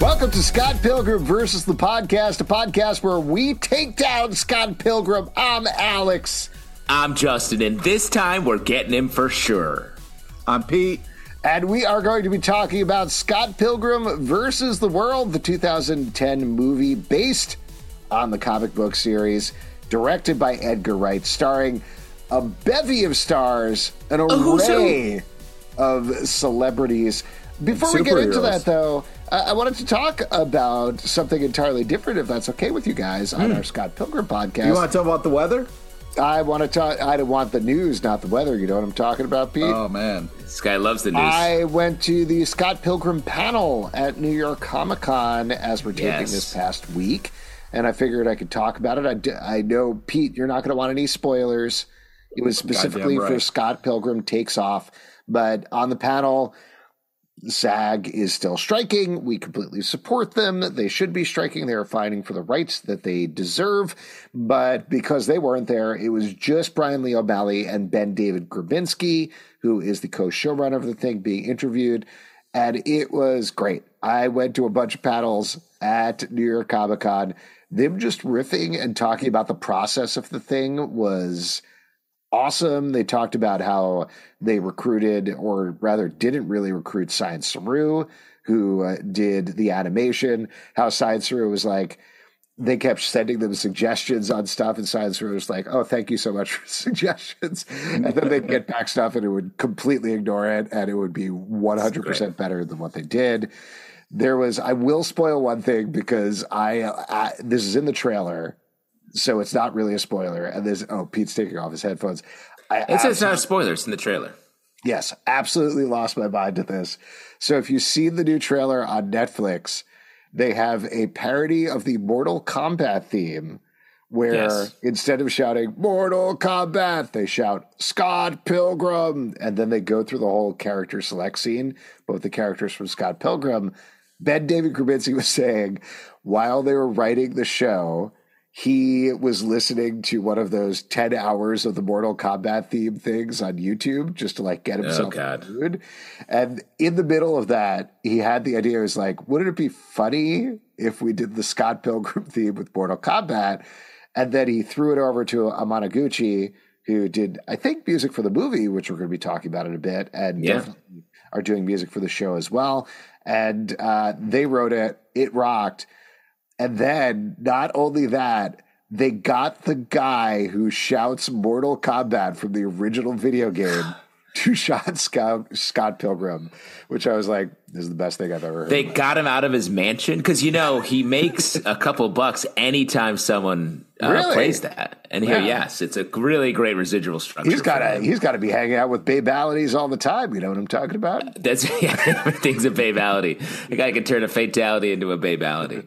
Welcome to Scott Pilgrim versus the podcast, a podcast where we take down Scott Pilgrim. I'm Alex. I'm Justin, and this time we're getting him for sure. I'm Pete. And we are going to be talking about Scott Pilgrim versus the World, the 2010 movie based on the comic book series, directed by Edgar Wright, starring a bevy of stars, an array of celebrities. Before we get into that, though, I wanted to talk about something entirely different, if that's okay with you guys, on our Scott Pilgrim podcast. You want to talk about the weather? I want to talk. I want the news, not the weather. You know what I'm talking about, Pete? Oh, man. This guy loves the news. I went to the Scott Pilgrim panel at New York Comic Con as we're taping this past week, and I figured I could talk about it. I know, Pete, you're not going to want any spoilers. It was specifically for Scott Pilgrim Takes Off, but on the panel, SAG is still striking. We completely support them. They should be striking. They are fighting for the rights that they deserve. But because they weren't there, it was just Brian Lee O'Malley and Ben David Grabinski, who is the co-showrunner of the thing, being interviewed. And it was great. I went to a bunch of panels at New York Comic Con. Them just riffing and talking about the process of the thing was awesome. They talked about how they recruited, or rather didn't really recruit, Science Saru, who did the animation, how Science Saru was like, they kept sending them suggestions on stuff, and Science Saru was like, oh, thank you so much for suggestions. And then they'd get back stuff and it would completely ignore it, and it would be 100% better than what they did. There was, I will spoil one thing because I this is in the trailer, so it's not really a spoiler. And there's, oh, Pete's taking off his headphones. It says it's not a spoiler. It's in the trailer. Yes, absolutely lost my mind at this. So if you see the new trailer on Netflix, they have a parody of the Mortal Kombat theme where instead of shouting Mortal Kombat, they shout Scott Pilgrim. And then they go through the whole character select scene, both the characters from Scott Pilgrim. Ben David Grabinski was saying while they were writing the show, he was listening to one of those 10 hours of the Mortal Kombat theme things on YouTube just to like get himself food. And in the middle of that, he had the idea, he was like, wouldn't it be funny if we did the Scott Pilgrim theme with Mortal Kombat? And then he threw it over to Amanaguchi, who did, I think, music for the movie, which we're going to be talking about in a bit, and definitely are doing music for the show as well. And they wrote it. It rocked. And then, not only that, they got the guy who shouts Mortal Kombat from the original video game two-shot Scott Pilgrim, which I was like, this is the best thing I've ever heard. They got him out of his mansion because, you know, he makes a couple bucks anytime someone plays that. And here, yes, it's a really great residual structure. He's got to be hanging out with babalities all the time. You know what I'm talking about? Everything's a babality. A guy can turn a fatality into a babality.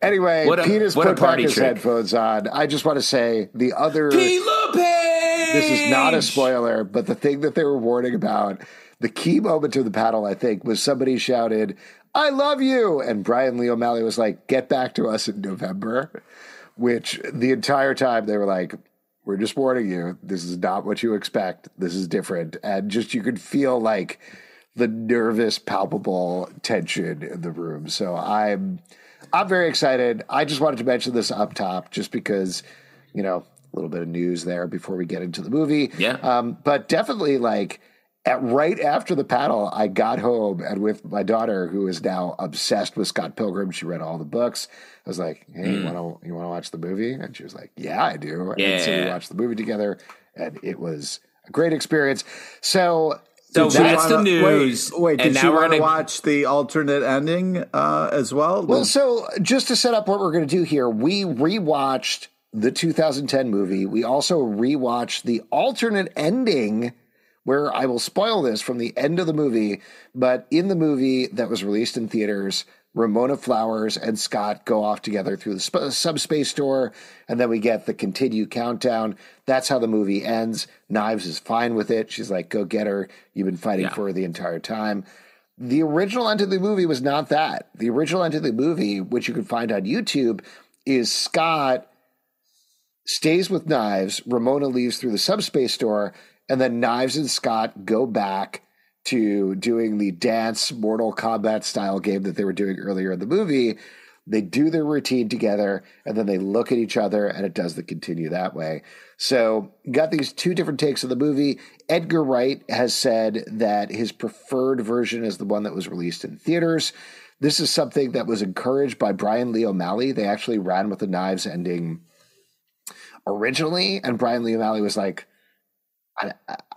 Anyway, Pete has put back his headphones on. I just want to say the other... Pete LePage! This is not a spoiler, but the thing that they were warning about, the key moment of the panel, I think, was somebody shouted, "I love you!" And Brian Lee O'Malley was like, "Get back to us in November," which the entire time they were like, "We're just warning you. This is not what you expect. This is different." And just you could feel like the nervous, palpable tension in the room. So I'm very excited. I just wanted to mention this up top just because, you know, a little bit of news there before we get into the movie. Yeah. But definitely, like, right after the panel, I got home and with my daughter, who is now obsessed with Scott Pilgrim, she read all the books. I was like, "Hey, you want to watch the movie?" And she was like, "Yeah, I do." Yeah. And so we watched the movie together, and it was a great experience. So that's the news. Wait, did you want to watch the alternate ending as well? Well, so just to set up what we're going to do here, we rewatched the 2010 movie. We also rewatched the alternate ending, where I will spoil this from the end of the movie. But in the movie that was released in theaters, Ramona Flowers and Scott go off together through the subspace door, and then we get the continued countdown. That's how the movie ends. Knives is fine with it. She's like, "Go get her. You've been fighting for her the entire time." The original end of the movie was not that. The original end of the movie, which you can find on YouTube, is Scott stays with Knives, Ramona leaves through the subspace door, and then Knives and Scott go back to doing the dance Mortal Kombat style game that they were doing earlier in the movie. They do their routine together, and then they look at each other, and it does the continue that way. So got these two different takes of the movie. Edgar Wright has said that his preferred version is the one that was released in theaters. This is something that was encouraged by Brian Lee O'Malley. They actually ran with the Knives ending originally, and Brian Lee O'Malley was like,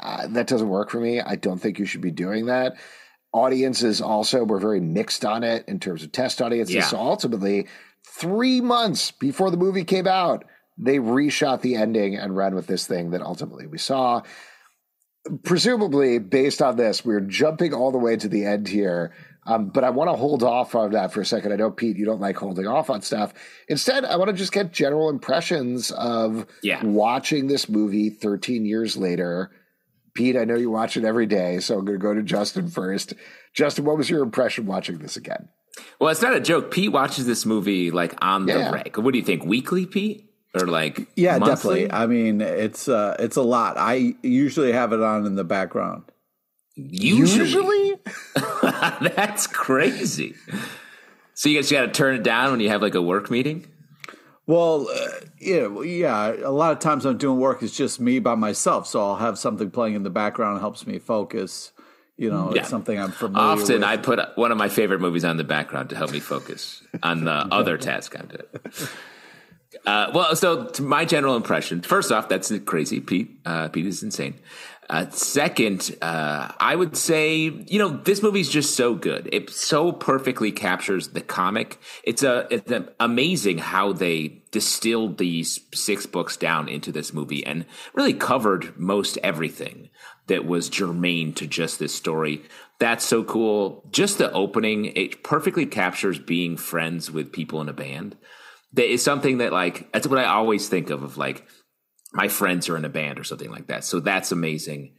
that doesn't work for me. I don't think you should be doing that. Audiences also were very mixed on it in terms of test audiences. Yeah. So ultimately, 3 months before the movie came out, they reshot the ending and ran with this thing that ultimately we saw. Presumably, based on this, we're jumping all the way to the end here. But I want to hold off on that for a second. I know, Pete, you don't like holding off on stuff. Instead, I want to just get general impressions of watching this movie 13 years later. Pete, I know you watch it every day, so I'm going to go to Justin first. Justin, what was your impression watching this again? Well, it's not a joke. Pete watches this movie like on the reg. What do you think, weekly, Pete? Or like monthly? Definitely. I mean, it's a lot. I usually have it on in the background. Usually? That's crazy. So you guys got to turn it down when you have like a work meeting? Well, a lot of times I'm doing work, it's just me by myself. So I'll have something playing in the background, helps me focus. You know, it's something I'm familiar with. Often I put one of my favorite movies on the background to help me focus on the other task I'm doing. So to my general impression, first off, that's crazy. Pete is insane. Second, I would say, you know, this movie's just so good. It so perfectly captures the comic. It's amazing how they distilled these 6 books down into this movie and really covered most everything that was germane to just this story. That's so cool. Just the opening, it perfectly captures being friends with people in a band. That is something that, like, that's what I always think of like, my friends are in a band or something like that. So that's amazing.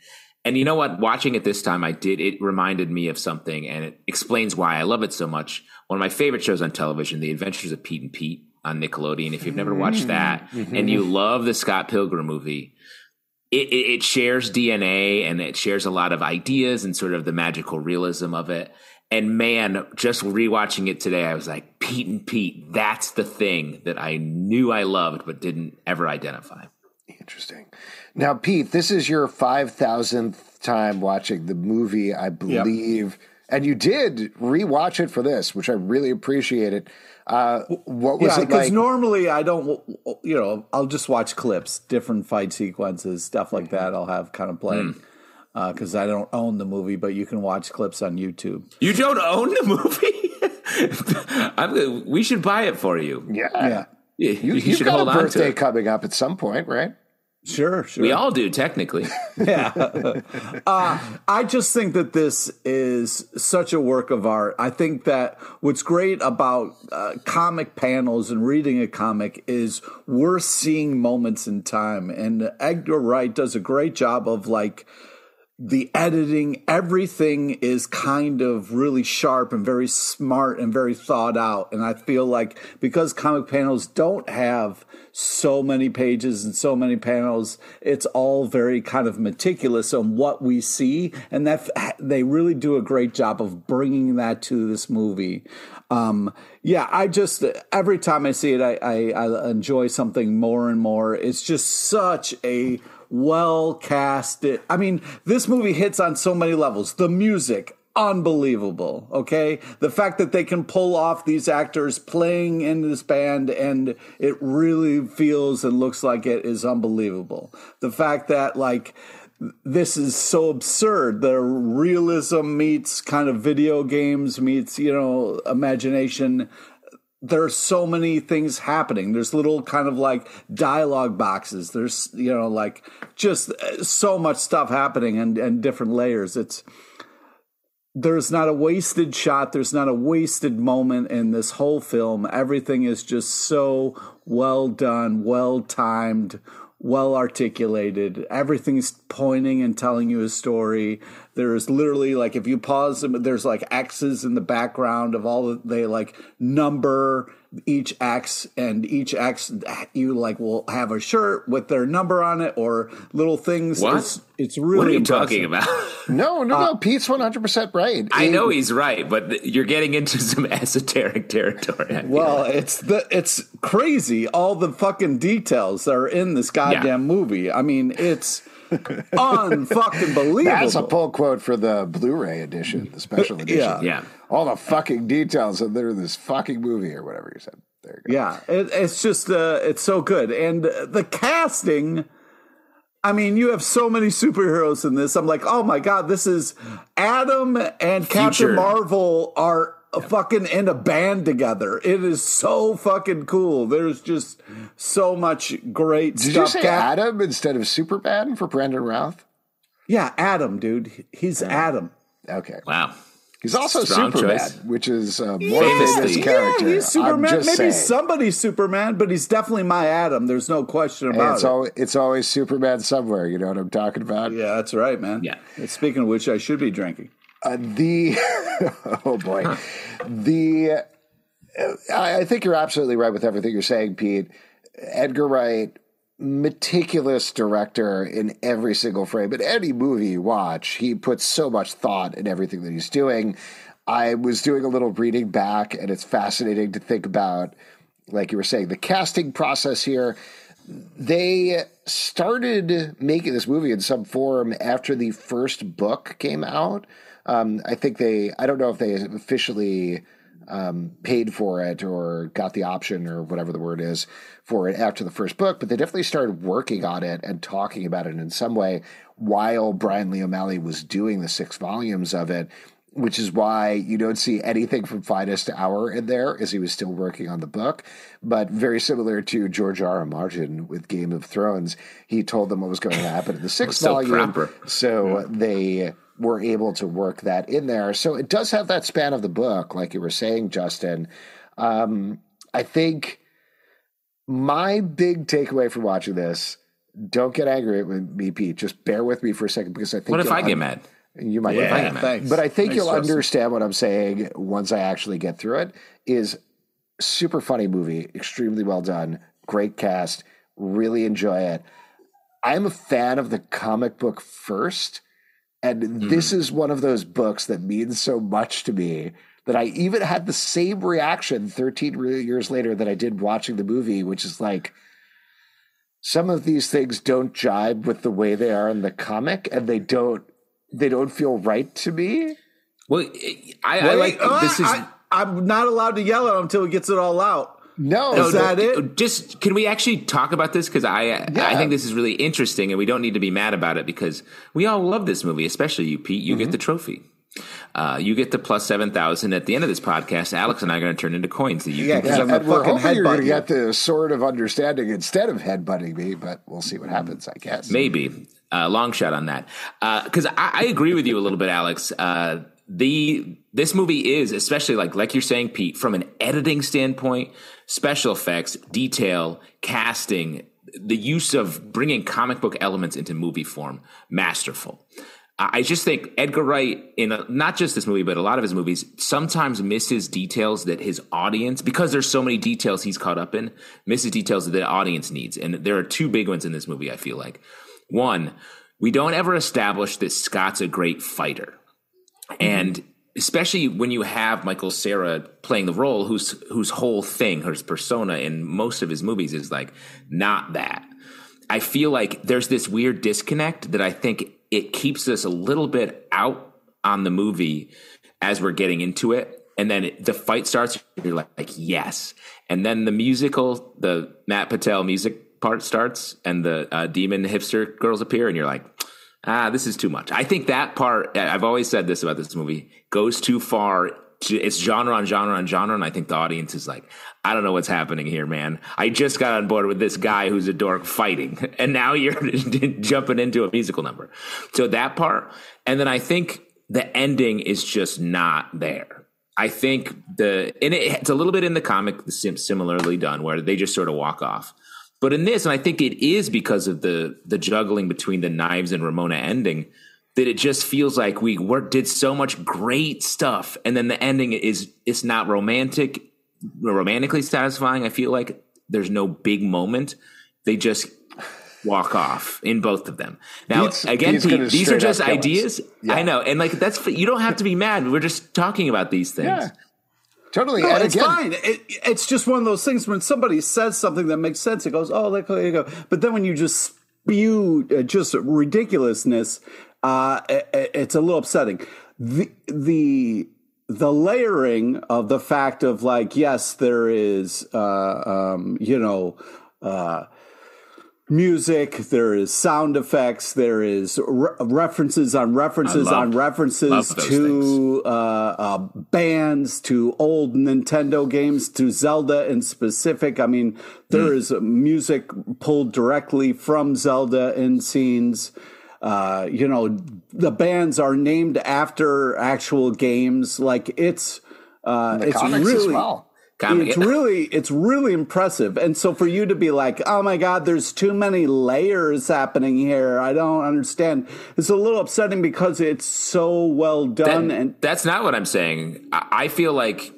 And you know what? Watching it this time, it reminded me of something, and it explains why I love it so much. One of my favorite shows on television, The Adventures of Pete and Pete on Nickelodeon. If you've never watched that and you love the Scott Pilgrim movie, it shares DNA and it shares a lot of ideas and sort of the magical realism of it. And man, just rewatching it today, I was like, Pete and Pete, that's the thing that I knew I loved but didn't ever identify. Interesting. Now, Pete, this is your 5,000th time watching the movie, I believe. Yep. And you did rewatch it for this, which I really appreciated. What was it like? Because normally I don't, you know, I'll just watch clips, different fight sequences, stuff like that. I'll have kind of playing. because I don't own the movie, but you can watch clips on YouTube. You don't own the movie? We should buy it for you. Yeah. You should hold on to it. You've got a birthday coming up at some point, right? Sure. We all do, technically. Yeah. I just think that this is such a work of art. I think that what's great about comic panels and reading a comic is we're seeing moments in time. And Edgar Wright does a great job of, like, the editing. Everything is kind of really sharp and very smart and very thought out. And I feel like because comic panels don't have so many pages and so many panels, it's all very kind of meticulous on what we see. And that they really do a great job of bringing that to this movie. I just, every time I see it, I enjoy something more and more. It's just such a well casted. I mean, this movie hits on so many levels. The music, unbelievable. Okay, the fact that they can pull off these actors playing in this band, and it really feels and looks like it, is unbelievable. The fact that, like, this is so absurd. The realism meets kind of video games meets, imagination. There are so many things happening. There's little kind of like dialogue boxes. There's, just so much stuff happening and different layers. There's not a wasted shot. There's not a wasted moment in this whole film. Everything is just so well done, well timed, well articulated. Everything's pointing and telling you a story. There is literally, like, if you pause them, there's like X's in the background of all the, they like number each X, and each X you like will have a shirt with their number on it or little things. What? It's really, what are you impressive. Talking about? No. Pete's 100% right. I know he's right, but you're getting into some esoteric territory. Well, it's crazy. All the fucking details that are in this goddamn movie. I mean, it's un-fucking believable. That's a pull quote for the Blu-ray edition, the special edition. Yeah. All the fucking details that are in this fucking movie or whatever you said. There you go. Yeah, it's just it's so good, and the casting. I mean, you have so many superheroes in this. I'm like, oh my God, this is Adam and Captain Marvel are fucking in a band together. It is so fucking cool. There's just so much great stuff. Did you say Adam instead of Superman for Brandon Routh? Yeah, Adam, dude. He's Adam. Okay. Wow. He's also Strong Superman, choice. Which is more famous character. Yeah, he's Superman. Maybe somebody's Superman, but he's definitely my Adam. There's no question about it. It's always Superman somewhere. You know what I'm talking about? Yeah, that's right, man. Yeah. And speaking of which, I should be drinking. Oh boy, I think you're absolutely right with everything you're saying, Pete. Edgar Wright, meticulous director in every single frame. In any movie you watch, he puts so much thought in everything that he's doing. I was doing a little reading back, and it's fascinating to think about, like you were saying, the casting process here. They started making this movie in some form after the first book came out. I don't know if they officially paid for it or got the option or whatever the word is for it after the first book, but they definitely started working on it and talking about it in some way while Brian Lee O'Malley was doing the 6 volumes of it, which is why you don't see anything from Finest Hour in there, as he was still working on the book. But very similar to George R.R. Martin with Game of Thrones, he told them what was going to happen in the 6th volume. They were able to work that in there. So it does have that span of the book, like you were saying, Justin. I think my big takeaway from watching this, don't get angry at me, Pete. Just bear with me for a second, because I think... What if I get mad? You might get mad. But I think you'll understand what I'm saying once I actually get through it. Is super funny movie, extremely well done, great cast, really enjoy it. I'm a fan of the comic book first. And this is one of those books that means so much to me that I even had the same reaction 13 years later that I did watching the movie, which is like, some of these things don't jibe with the way they are in the comic, and they don't feel right to me. Well, I'm not allowed to yell at him until he gets it all out. No, is that it? Just can we actually talk about this? Because I think this is really interesting, and we don't need to be mad about it because we all love this movie, especially you, Pete. You get the trophy. You get the plus 7,000 at the end of this podcast. Alex and I are going to turn into coins that you can get. We're hoping you're going to get the sword of understanding instead of headbutting me, but we'll see what happens, I guess. Maybe. Long shot on that. Because I agree with you a little bit, Alex. This movie is, especially like you're saying, Pete, from an editing standpoint, special effects, detail, casting, the use of bringing comic book elements into movie form, masterful. I just think Edgar Wright, in not just this movie, but a lot of his movies, sometimes misses details that his audience, because there's so many details he's caught up in, misses details that the audience needs. And there are two big ones in this movie, I feel like. One, we don't ever establish that Scott's a great fighter. And especially when you have Michael Cera playing the role, whose whole thing, his persona in most of his movies is like, not that. I feel like there's this weird disconnect that I think it keeps us a little bit out on the movie as we're getting into it. And then the fight starts, you're like, yes. And then the musical, the Matt Patel music part starts and the demon hipster girls appear and you're like, this is too much. I think that part, I've always said this about this movie, goes too far. It's genre on genre on genre. And I think the audience is like, I don't know what's happening here, man. I just got on board with this guy who's a dork fighting. And now you're jumping into a musical number. So that part. And then I think the ending is just not there. I think it's a little bit in the comic similarly done where they just sort of walk off. But in this, and I think it is because of the juggling between the Knives and Ramona ending, that it just feels like we did so much great stuff. And then the ending it's not romantically satisfying. I feel like there's no big moment. They just walk off in both of them. Now, again, Pete, these are just ideas. Yeah. I know. And you don't have to be mad. We're just talking about these things. Yeah. Totally. No, it's fine. It's just one of those things when somebody says something that makes sense, it goes, oh, there you go. But then when you just spew just ridiculousness, it's a little upsetting. The layering of the fact of yes, there is, music, there is sound effects, there is references to bands, to old Nintendo games, to Zelda in specific. I mean, there is music pulled directly from Zelda in scenes. The bands are named after actual games. It's really, as well. It's really impressive. And so for you to be like, oh my God, there's too many layers happening here, I don't understand, it's a little upsetting because it's so well done. And that's not what I'm saying. I feel like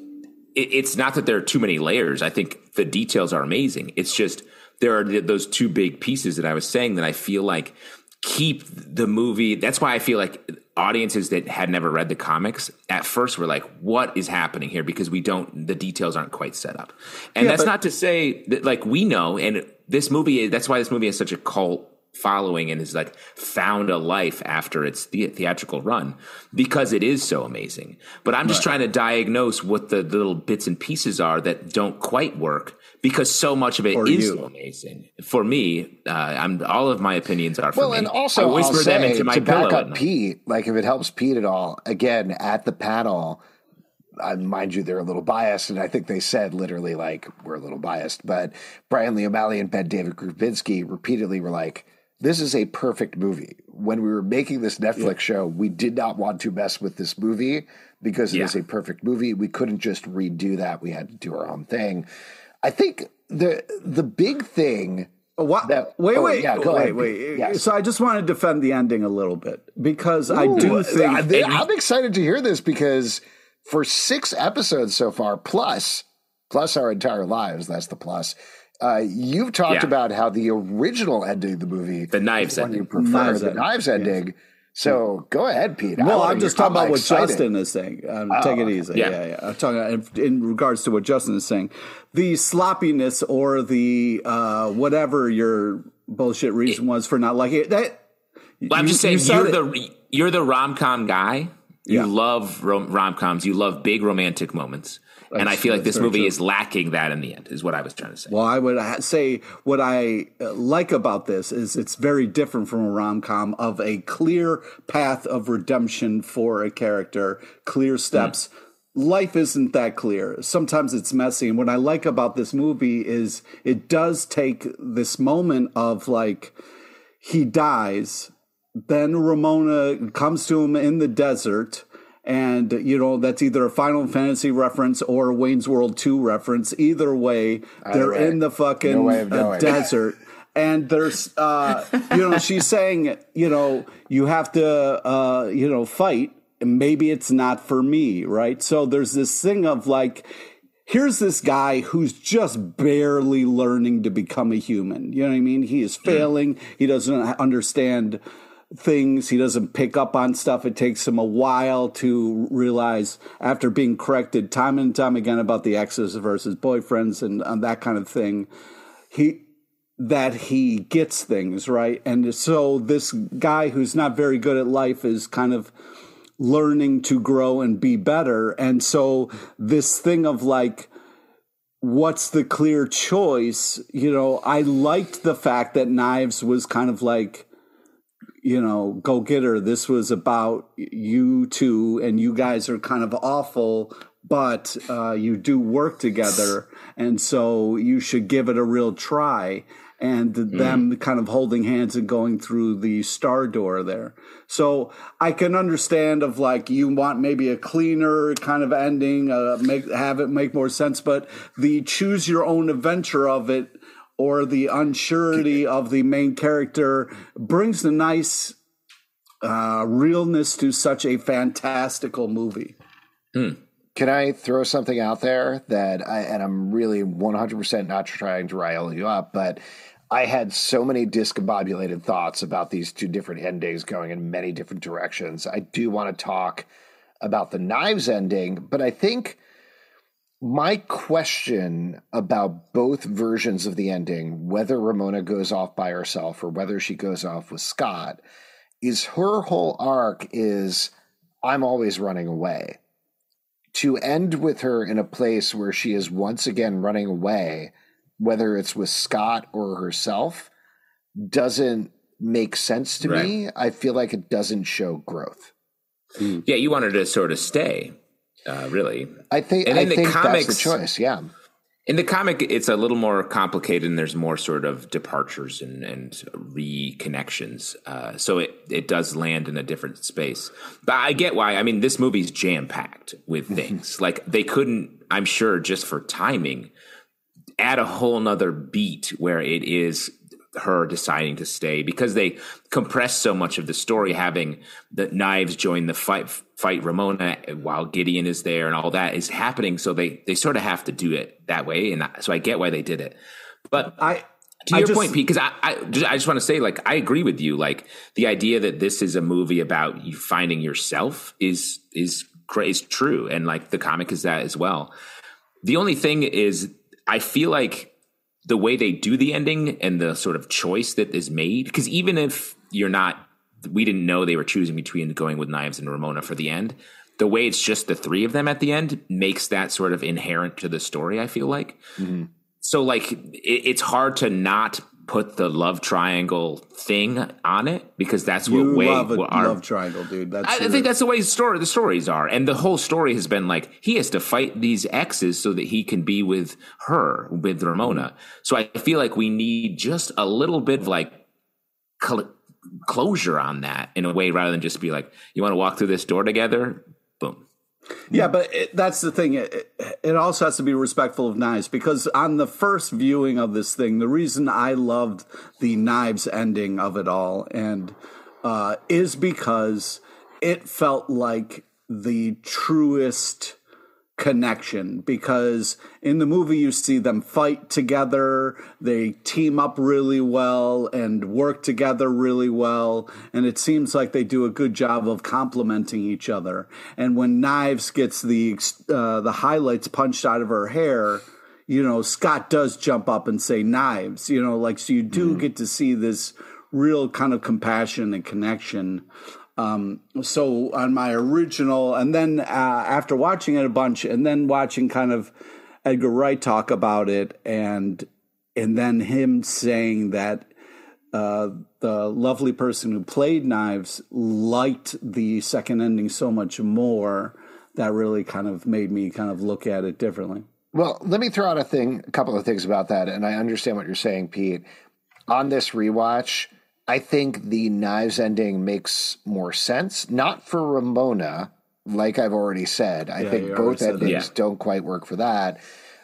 it's not that there are too many layers. I think the details are amazing. It's just, there are those two big pieces that I was saying that I feel like keep the movie. That's why I feel like audiences that had never read the comics at first were like, what is happening here? Because the details aren't quite set up. And that's not to say that we know, and that's why this movie has such a cult following and is found a life after its theatrical run, because it is so amazing. But I'm just trying to diagnose what the little bits and pieces are that don't quite work, because so much of it is so amazing. For me, all of my opinions are for me. Well, and also I whisper them into my pillow. To back up Pete, if it helps Pete at all, again, at the panel, mind you, they're a little biased, and I think they said literally we're a little biased, but Brian Lee O'Malley and Ben David Grabinski repeatedly were like, this is a perfect movie. When we were making this Netflix show, we did not want to mess with this movie because it is a perfect movie. We couldn't just redo that. We had to do our own thing. I think the big thing. Wait. Yes. So I just want to defend the ending a little bit because I do think I'm excited to hear this, because for 6 episodes so far, plus our entire lives, that's the plus. You've talked about how the original ending of the movie, the Knives ending, you prefer the Knives ending. So go ahead, Pete. Well, I'm just talking about what Justin is saying. Take it easy. Yeah. I'm talking about in regards to what Justin is saying. The sloppiness or the whatever your bullshit reason was for not liking it. I'm just saying you're the rom-com guy. You love rom-coms. You love big romantic moments. And I feel like this movie is lacking that in the end, is what I was trying to say. Well, I would say what I like about this is it's very different from a rom-com, of a clear path of redemption for a character, clear steps. Mm-hmm. Life isn't that clear. Sometimes it's messy. And what I like about this movie is it does take this moment of, like, he dies. Then Ramona comes to him in the desert. And, you know, that's either a Final Fantasy reference or a Wayne's World 2 reference. Either way, they're in the fucking desert. And there's, you know, she's saying, you know, you have to, you know, fight. Maybe it's not for me, right? So there's this thing of, like, here's this guy who's just barely learning to become a human. You know what I mean? He is failing. He doesn't understand things. He doesn't pick up on stuff. It takes him a while to realize, after being corrected time and time again about the exes versus boyfriends and that kind of thing, that he gets things, right? And so this guy who's not very good at life is kind of learning to grow and be better. And so this thing of, like, what's the clear choice? You know, I liked the fact that Knives was kind of like, you know, go get her. This was about you two, and you guys are kind of awful, but you do work together. And so you should give it a real try. And them kind of holding hands and going through the star door there. So I can understand of, like, you want maybe a cleaner kind of ending, have it make more sense. But the choose your own adventure of it, or the unsurety of the main character, brings the nice realness to such a fantastical movie. Mm. Can I throw something out there and I'm really 100% not trying to rile you up, but I had so many discombobulated thoughts about these two different endings going in many different directions. I do want to talk about the Knives ending, but I think my question about both versions of the ending, whether Ramona goes off by herself or whether she goes off with Scott, is her whole arc is, I'm always running away. To end with her in a place where she is once again running away, whether it's with Scott or herself, doesn't make sense to me. I feel like it doesn't show growth. Yeah, you want her to sort of stay, really. I think, and I think comics, that's the choice, yeah. In the comic, it's a little more complicated, and there's more sort of departures and reconnections. So it does land in a different space. But I get why. I mean, this movie's jam-packed with things. Like, they couldn't, I'm sure, just for timing, add a whole nother beat where it is her deciding to stay, because they compress so much of the story, having the Knives join the fight Ramona while Gideon is there, and all that is happening. So they sort of have to do it that way. And so I get why they did it. But to your point, Pete, because I just want to say, like, I agree with you. Like, the idea that this is a movie about you finding yourself is true. And, like, the comic is that as well. The only thing is, I feel like the way they do the ending and the sort of choice that is made, because even if we didn't know they were choosing between going with Knives and Ramona for the end, the way it's just the three of them at the end makes that sort of inherent to the story, I feel like. Mm-hmm. So, like, it's hard to not put the love triangle thing on it, because that's what love triangle, dude. I think that's the way the stories are. And the whole story has been, like, he has to fight these exes so that he can be with her, with Ramona. So I feel like we need just a little bit of, like, closure on that in a way, rather than just be like, you want to walk through this door together? Boom. Yeah, but that's the thing. It also has to be respectful of Knives, because on the first viewing of this thing, the reason I loved the Knives ending of it all is because it felt like the truest connection, because in the movie you see them fight together, they team up really well and work together really well, and it seems like they do a good job of complementing each other. And when Knives gets the highlights punched out of her hair, you know, Scott does jump up and say Knives, you know, like, so you do get to see this real kind of compassion and connection. So on my original, and then after watching it a bunch, and then watching kind of Edgar Wright talk about it, and then him saying that the lovely person who played Knives liked the second ending so much more, that really kind of made me kind of look at it differently. Well, let me throw out a couple of things about that, and I understand what you're saying, Pete. On this rewatch, I think the Knives ending makes more sense. Not for Ramona, like I've already said. I think both endings don't quite work for that.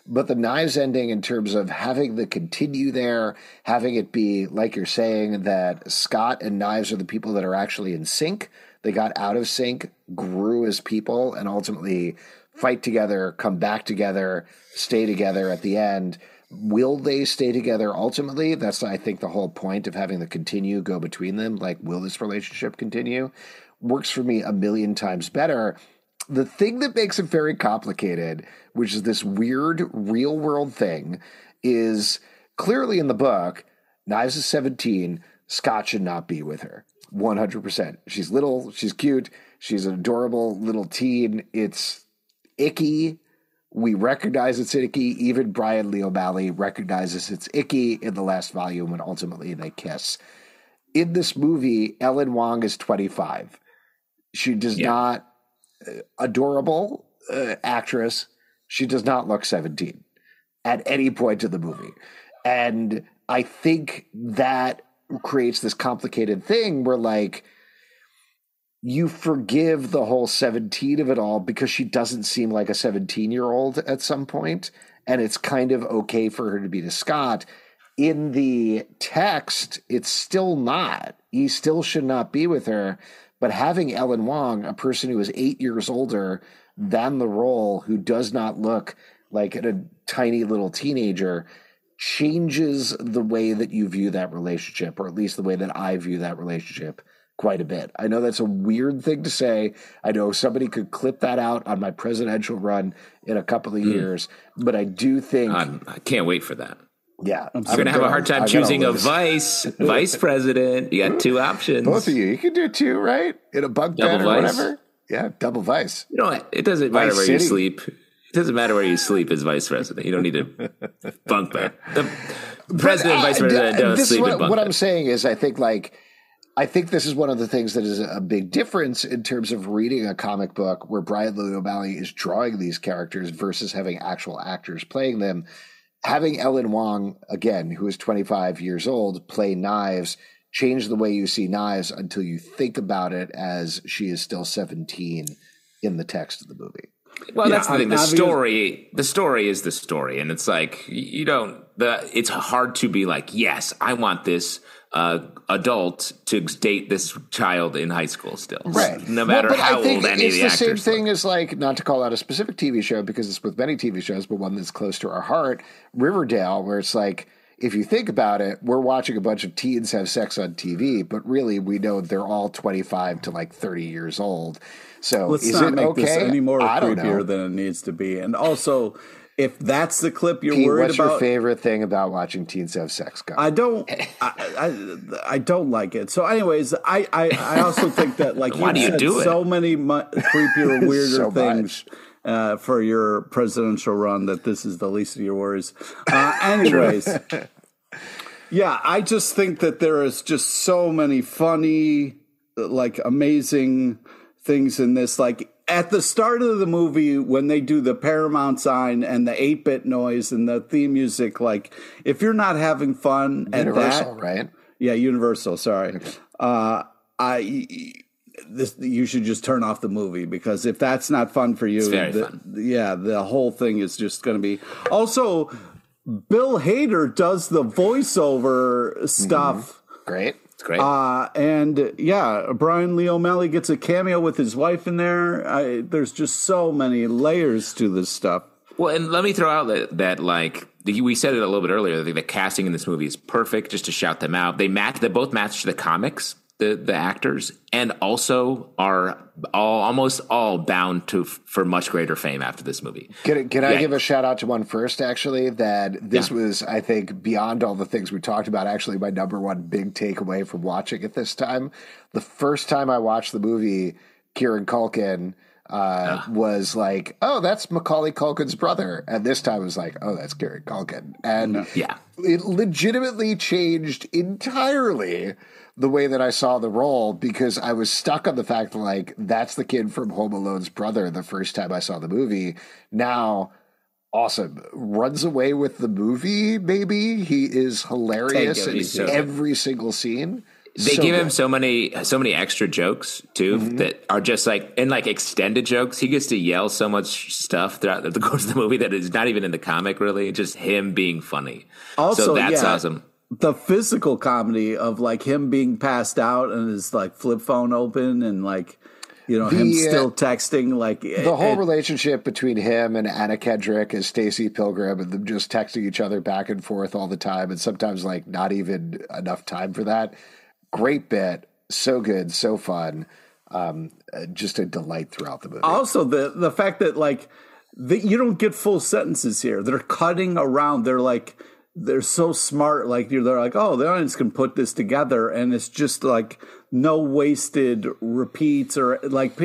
But the Knives ending, in terms of having the continue there, having it be, like you're saying, that Scott and Knives are the people that are actually in sync. They got out of sync, grew as people, and ultimately fight together, come back together, stay together at the end. Will they stay together ultimately? That's, I think, the whole point of having the continue go between them. Like, will this relationship continue? Works for me a million times better. The thing that makes it very complicated, which is this weird real-world thing, is clearly in the book, Knives is 17. Scott should not be with her, 100%. She's little. She's cute. She's an adorable little teen. It's icky. We recognize it's icky. Even Brian Lee O'Malley recognizes it's icky in the last volume when ultimately they kiss. In this movie, Ellen Wong is 25. She does not adorable actress. She does not look 17 at any point in the movie. And I think that creates this complicated thing where, like, you forgive the whole 17 of it all because she doesn't seem like a 17-year-old at some point, and it's kind of okay for her to be to Scott. In the text, it's still not. He still should not be with her, but having Ellen Wong, a person who is 8 years older than the role, who does not look like a tiny little teenager, changes the way that you view that relationship, or at least the way that I view that relationship, quite a bit. I know that's a weird thing to say. I know somebody could clip that out on my presidential run in a couple of years, but I do think I can't wait for that. Yeah, I'm going to have a hard time choosing a vice president. You got two options. Both of you. You can do two, right? In a bunk double bed or whatever. Yeah, double vice. You know, it doesn't matter where you sleep. It doesn't matter where you sleep as vice president. You don't need a bunk bed. The president and vice president don't sleep in bunk bed. What I'm saying is, I think this is one of the things that is a big difference in terms of reading a comic book where Brian Lee O'Malley is drawing these characters versus having actual actors playing them. Having Ellen Wong, again, who is 25 years old, play Knives, change the way you see Knives until you think about it as she is still 17 in the text of the movie. Well, that's the thing. The story is the story. And it's like, it's hard to be like, yes, I want this adult to date this child in high school still. Right. No matter how old any of the actors are. It's the same thing as, like, not to call out a specific TV show because it's with many TV shows, but one that's close to our heart, Riverdale, where it's like, if you think about it, we're watching a bunch of teens have sex on TV, but really we know they're all 25 to like 30 years old. So let's not make this any more creepier than it needs to be. And also, if that's the clip you're worried about, what's your favorite thing about watching teens have sex? Go. I don't like it. So, anyways, I also think that, like, creepier, weirder things for your presidential run that this is the least of your worries. Anyways, yeah, I just think that there is just so many funny, like, amazing things in this, like. At the start of the movie, when they do the Paramount sign and the 8-bit noise and the theme music, like, if you're not having fun at that, right? Yeah, Universal. Sorry, okay. You should just turn off the movie, because if that's not fun for you, it's very fun. Yeah, the whole thing is just going to be. Also, Bill Hader does the voiceover stuff. Mm-hmm. Great. Great. And yeah, Brian Lee O'Malley gets a cameo with his wife in there. There's just so many layers to this stuff. Well, and let me throw out that like, we said it a little bit earlier, the casting in this movie is perfect. Just to shout them out, they both match the comics. the actors, and also are all almost all bound to for much greater fame after this movie. Can I give a shout out to one first, actually, that this was, I think, beyond all the things we talked about, actually my number one big takeaway from watching it this time. The first time I watched the movie, Kieran Culkin was like, oh, that's Macaulay Culkin's brother. And this time it was like, oh, that's Kieran Culkin. And it legitimately changed entirely the way that I saw the role, because I was stuck on the fact that, like, that's the kid from Home Alone's brother the first time I saw the movie. Now, awesome. Runs away with the movie, maybe. He is hilarious in every single scene. They give him so many extra jokes, too, that are just like, and like extended jokes. He gets to yell so much stuff throughout the course of the movie that is not even in the comic, really. It's just him being funny. Also, so that's awesome. The physical comedy of like him being passed out and his like flip phone open and like, you know, him still texting. Like the whole relationship between him and Anna Kendrick as Stacy Pilgrim, and them just texting each other back and forth all the time. And sometimes like not even enough time for that. Great bit, so good, so fun, just a delight throughout the movie. Also, the fact that like you don't get full sentences here; they're cutting around. They're like they're so smart. Like they're like, oh, the audience can put this together, and it's just like no wasted repeats or like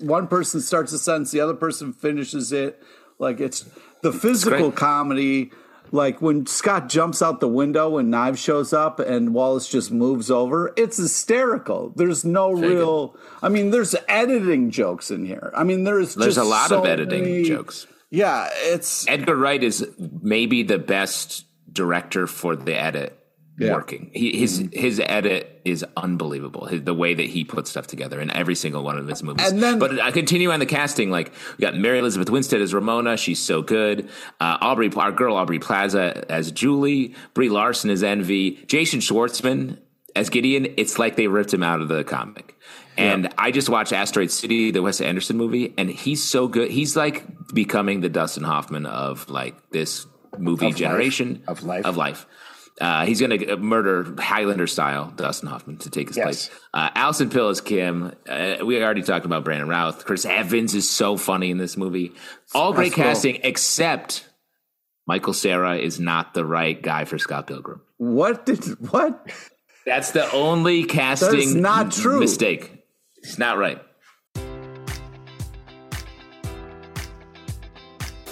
one person starts a sentence, the other person finishes it. Like it's the physical comedy. Like when Scott jumps out the window and Knives shows up and Wallace just moves over, it's hysterical. There's no real, I mean, there's editing jokes in here. I mean, there's just a lot of editing jokes. Yeah, it's Edgar Wright is maybe the best director for the edit working. His edit is unbelievable. The way that he puts stuff together in every single one of his movies. And then, but I continue on the casting. Like we got Mary Elizabeth Winstead as Ramona. She's so good. Aubrey Plaza as Julie. Brie Larson as Envy. Jason Schwartzman as Gideon. It's like they ripped him out of the comic. And I just watched Asteroid City, the Wes Anderson movie, and he's so good. He's like becoming the Dustin Hoffman of like this movie of generation life. Of life. He's going to murder Highlander-style Dustin Hoffman to take his place. Allison Pill is Kim. We already talked about Brandon Routh. Chris Evans is so funny in this movie. All great casting, except Michael Cera is not the right guy for Scott Pilgrim. What? That's the only casting that is not true. Mistake. It's not right.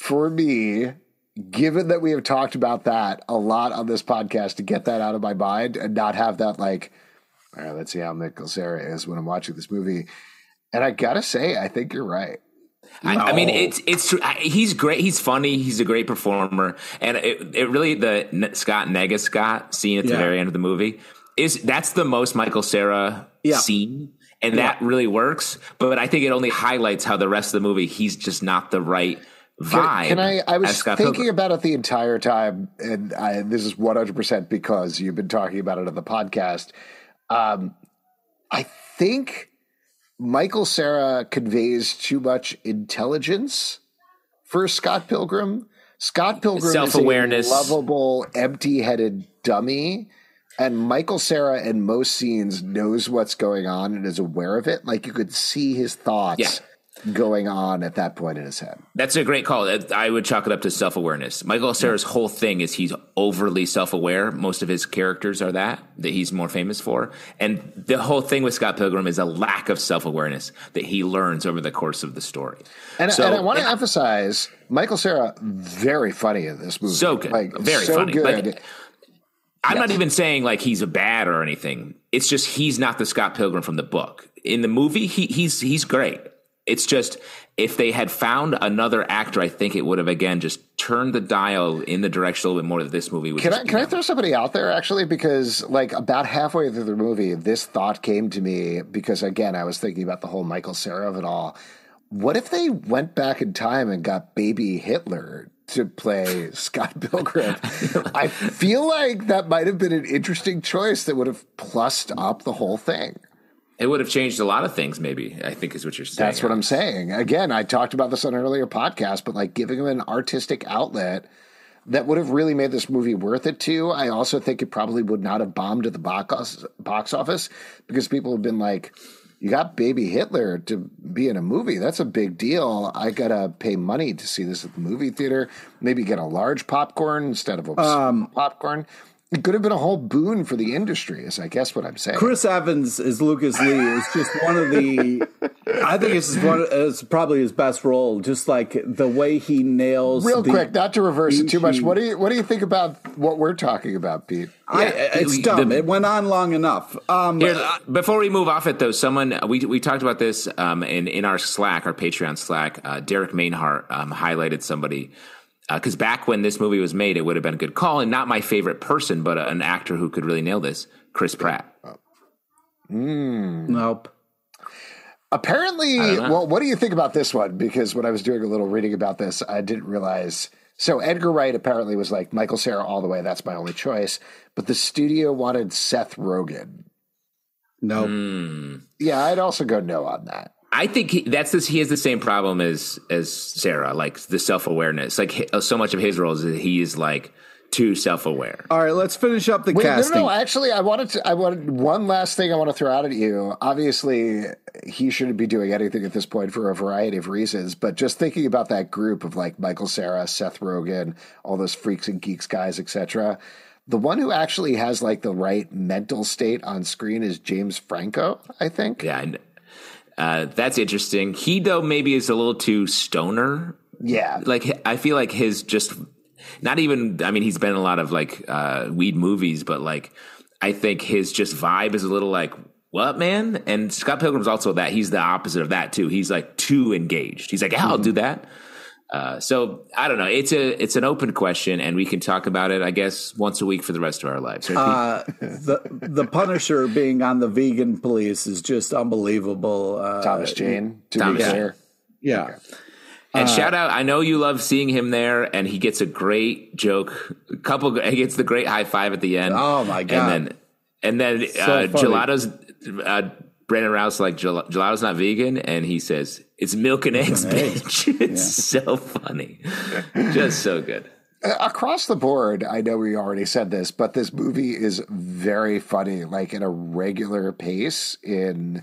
for me, given that we have talked about that a lot on this podcast, to get that out of my mind and not have that like all right, let's see how Michael Cera is when I'm watching this movie. And I got to say, I think you're right. I mean, it's true. He's great. He's funny. He's a great performer. And it really, the Scott scene at the very end of the movie, that's the most Michael Cera scene. And that really works. But I think it only highlights how the rest of the movie, he's just not the right vibe. I was thinking about it the entire time. And this is 100% because you've been talking about it on the podcast. I think Michael Cera conveys too much intelligence for Scott Pilgrim. Scott Pilgrim self-awareness is a lovable, empty-headed dummy, and Michael Cera in most scenes knows what's going on and is aware of it. Like, you could see his thoughts going on at that point in his head. That's a great call. I would chalk it up to self-awareness. Michael Cera's whole thing is he's overly self-aware. Most of his characters are that he's more famous for. And the whole thing with Scott Pilgrim is a lack of self-awareness that he learns over the course of the story. And I want to emphasize, Michael Cera, very funny in this movie. So good. Very funny. Like, I'm not even saying like he's a bad or anything. It's just he's not the Scott Pilgrim from the book. In the movie, he's great. It's just if they had found another actor, I think it would have, again, just turned the dial in the direction a little bit more that this movie would. Can I throw somebody out there, actually? Because like about halfway through the movie, this thought came to me because, again, I was thinking about the whole Michael Cera of it all. What if they went back in time and got Baby Hitler to play Scott Pilgrim? I feel like that might have been an interesting choice that would have plussed up the whole thing. It would have changed a lot of things, maybe, I think is what you're saying. That's what I'm saying. Again, I talked about this on an earlier podcast, but like giving him an artistic outlet that would have really made this movie worth it too. I also think it probably would not have bombed at the box office because people have been like, you got Baby Hitler to be in a movie. That's a big deal. I got to pay money to see this at the movie theater. Maybe get a large popcorn instead of a popcorn. It could have been a whole boon for the industry, is I guess what I'm saying. Chris Evans as Lucas Lee is just one of the – I think it's probably his best role, just like the way he nails – Real quick, not to reverse it too much, what do you think about what we're talking about, Pete? Yeah, it's dumb. It went on long enough. Before we move off it, though, someone – we talked about this in our Slack, our Patreon Slack. Derek Mainhart highlighted somebody – because back when this movie was made, it would have been a good call. And not my favorite person, but an actor who could really nail this, Chris Pratt. Nope. Apparently, well, what do you think about this one? Because when I was doing a little reading about this, I didn't realize. So Edgar Wright apparently was like, Michael Cera all the way. That's my only choice. But the studio wanted Seth Rogen. Nope. Yeah, I'd also go no on that. I think he has the same problem as Cera, like the self-awareness. Like so much of his roles, he is like too self-aware. All right, let's finish up the casting. No, actually, I wanted one last thing I want to throw out at you. Obviously, he shouldn't be doing anything at this point for a variety of reasons, but just thinking about that group of like Michael Cera, Seth Rogen, all those freaks and geeks guys, etc. The one who actually has like the right mental state on screen is James Franco, I think. Yeah, that's interesting. He, though, maybe is a little too stoner. Yeah. Like, I feel like his just not even, I mean, he's been in a lot of like weed movies, but like, I think his just vibe is a little like, what, man? And Scott Pilgrim's also that. He's the opposite of that, too. He's like too engaged. He's like, I'll do that. So I don't know. It's an open question, and we can talk about it, I guess, once a week for the rest of our lives. Right? The Punisher being on the vegan police is just unbelievable. Thomas Jane, to be fair. Yeah. Okay. And shout out, I know you love seeing him there, and he gets a great joke. He gets the great high five at the end. Oh my god! And then so Gelato's. Brandon Routh like, gelato's not vegan, and he says, it's milk and eggs, bitch. It's so funny. Just so good. Across the board, I know we already said this, but this movie is very funny, like at a regular pace in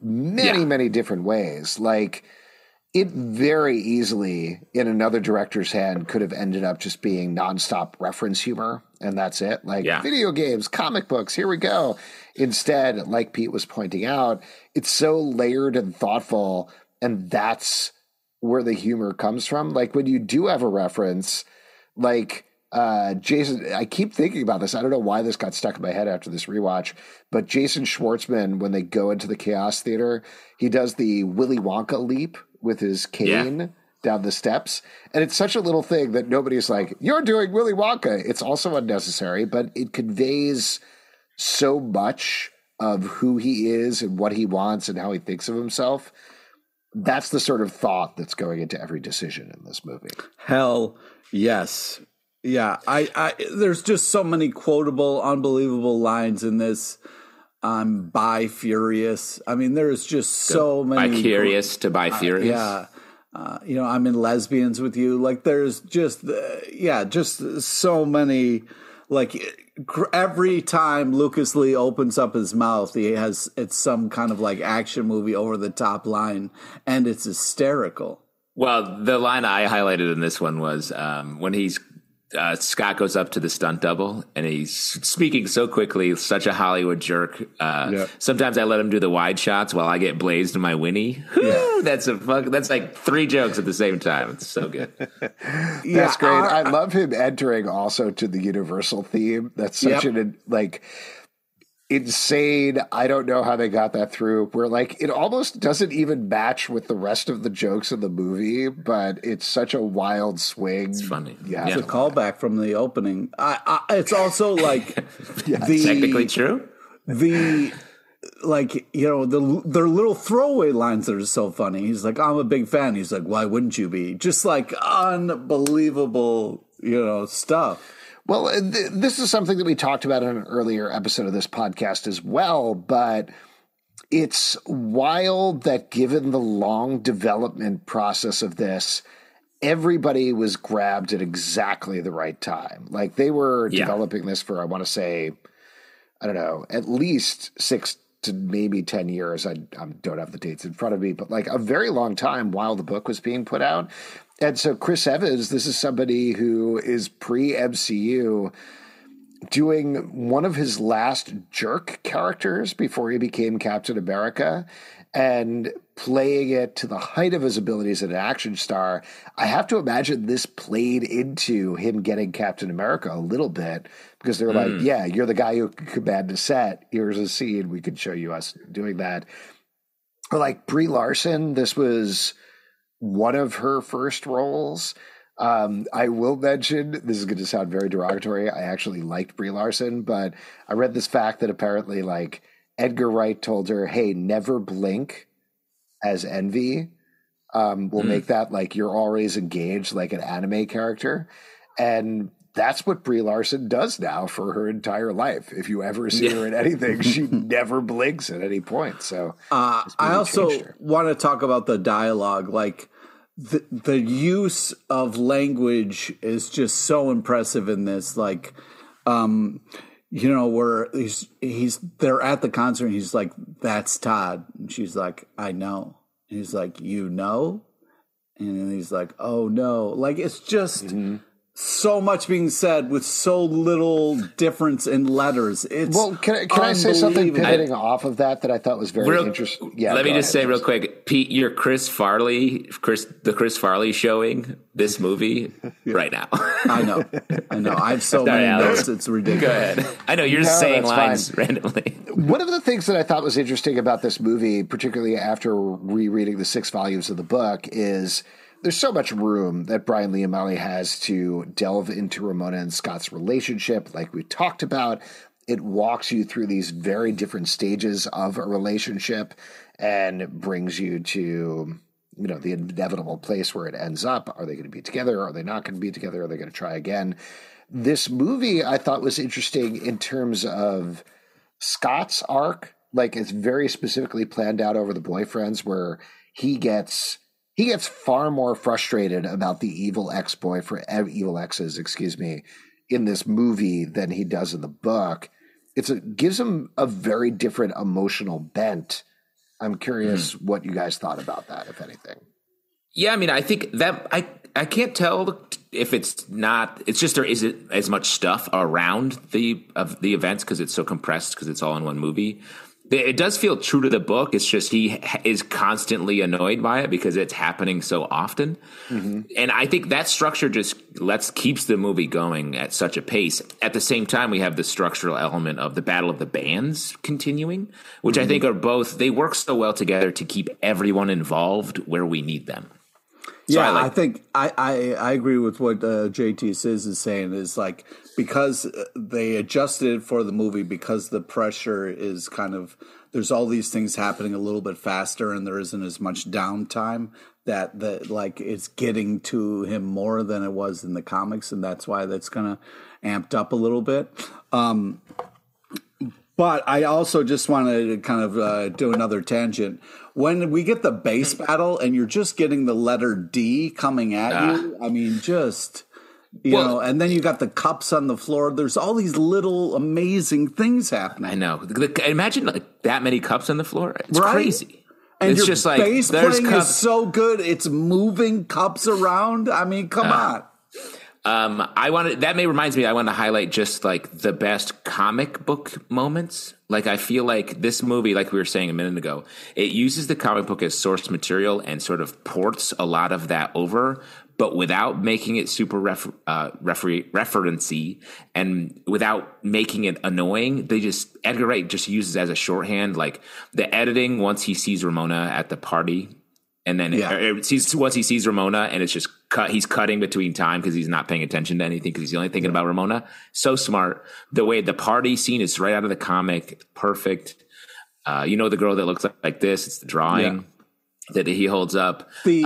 many, many different ways. Like, it very easily, in another director's hand, could have ended up just being nonstop reference humor. And that's it. Like video games, comic books, here we go. Instead, like Pete was pointing out, it's so layered and thoughtful. And that's where the humor comes from. Like when you do have a reference, like Jason, I keep thinking about this. I don't know why this got stuck in my head after this rewatch, but Jason Schwartzman, when they go into the Chaos Theater, he does the Willy Wonka leap with his cane down the steps. And it's such a little thing that nobody's like, you're doing Willy Wonka. It's also unnecessary, but it conveys so much of who he is and what he wants and how he thinks of himself. That's the sort of thought that's going into every decision in this movie. Hell yes. Yeah, I there's just so many quotable, unbelievable lines in this. I'm bi-furious. I mean, there is just so many. Bi-curious to bi-furious. Yeah. You know, I'm in Lesbians with You. Like, there's just, just so many. Like, every time Lucas Lee opens up his mouth, it's some kind of like action movie over-the-top line, and it's hysterical. Well, the line I highlighted in this one was when he's Scott goes up to the stunt double and he's speaking so quickly, such a Hollywood jerk. Sometimes I let him do the wide shots while I get blazed in my Winnie. Yeah. That's like three jokes at the same time. It's so good. That's great. I love him entering also to the Universal theme. That's such an like insane. I don't know how they got that through, where like it almost doesn't even match with the rest of the jokes in the movie, but it's such a wild swing. It's funny. Yeah, it's a callback from the opening. It's also like technically true. Their little throwaway lines that are so funny. He's like, I'm a big fan. He's like, why wouldn't you be? Just like unbelievable, stuff. Well, this is something that we talked about in an earlier episode of this podcast as well, but it's wild that given the long development process of this, everybody was grabbed at exactly the right time. Like they were developing this for, I want to say, I don't know, at least 6 to maybe 10 years. I don't have the dates in front of me, but like a very long time while the book was being put out. And so Chris Evans, this is somebody who is pre-MCU doing one of his last jerk characters before he became Captain America and playing it to the height of his abilities as an action star. I have to imagine this played into him getting Captain America a little bit because they're like, yeah, you're the guy who can command a set. Here's a scene. We can show you us doing that. Or like Brie Larson, this was one of her first roles. I will mention, this is going to sound very derogatory, I actually liked Brie Larson, but I read this fact that apparently like Edgar Wright told her, hey, never blink as Envy. We'll make that like you're always engaged like an anime character. And that's what Brie Larson does now for her entire life. If you ever see her in anything, she never blinks at any point. So I also want to talk about the dialogue. Like the use of language is just so impressive in this. Like, where they're at the concert and he's like, that's Todd. And she's like, I know. And he's like, you know? And then he's like, oh no. Like, it's just so much being said with so little difference in letters. It's can I say something pivoting off of that I thought was very interesting? Yeah, let me just say real quick, Pete, you're Chris Farley showing this movie right now. I know. I have so many notes. It's ridiculous. Go ahead. I know you're just saying lines randomly. One of the things that I thought was interesting about this movie, particularly after rereading the 6 volumes of the book, is there's so much room that Brian Lee O'Malley has to delve into Ramona and Scott's relationship. Like we talked about, it walks you through these very different stages of a relationship and brings you to, the inevitable place where it ends up. Are they going to be together? Are they not going to be together? Are they going to try again? This movie I thought was interesting in terms of Scott's arc. Like it's very specifically planned out over the boyfriends where he gets far more frustrated about the evil exes, in this movie than he does in the book. It gives him a very different emotional bent. I'm curious what you guys thought about that, if anything. Yeah, I mean, I think that I can't tell if it's just there isn't as much stuff around the events because it's so compressed because it's all in one movie. It does feel true to the book. It's just he is constantly annoyed by it because it's happening so often. Mm-hmm. And I think that structure just keeps the movie going at such a pace. At the same time, we have the structural element of the Battle of the Bands continuing, which mm-hmm. I think are both – they work so well together to keep everyone involved where we need them. So yeah, I think I agree with what JT Sizz is saying is like because they adjusted it for the movie because the pressure is kind of – there's all these things happening a little bit faster and there isn't as much downtime that like it's getting to him more than it was in the comics, and that's why that's kind of amped up a little bit. But I also just want to kind of do another tangent. When we get the base battle and you're just getting the letter D coming at you, I mean, just, you know, and then you got the cups on the floor. There's all these little amazing things happening. I know. Imagine like that many cups on the floor. It's crazy. And it's your just like, base playing is so good. It's moving cups around. I mean, come on. I wanted that may reminds me I want to highlight just like the best comic book moments. Like I feel like this movie, like we were saying a minute ago, it uses the comic book as source material and sort of ports a lot of that over, but without making it super referency and without making it annoying. They just Edgar Wright just uses it as a shorthand, like the editing once he sees Ramona at the party. And then once he sees Ramona and it's just cut, he's cutting between time because he's not paying attention to anything because he's only thinking about Ramona. So smart. The way the party scene is right out of the comic. Perfect. You know, the girl that looks like this, it's the drawing that he holds up. The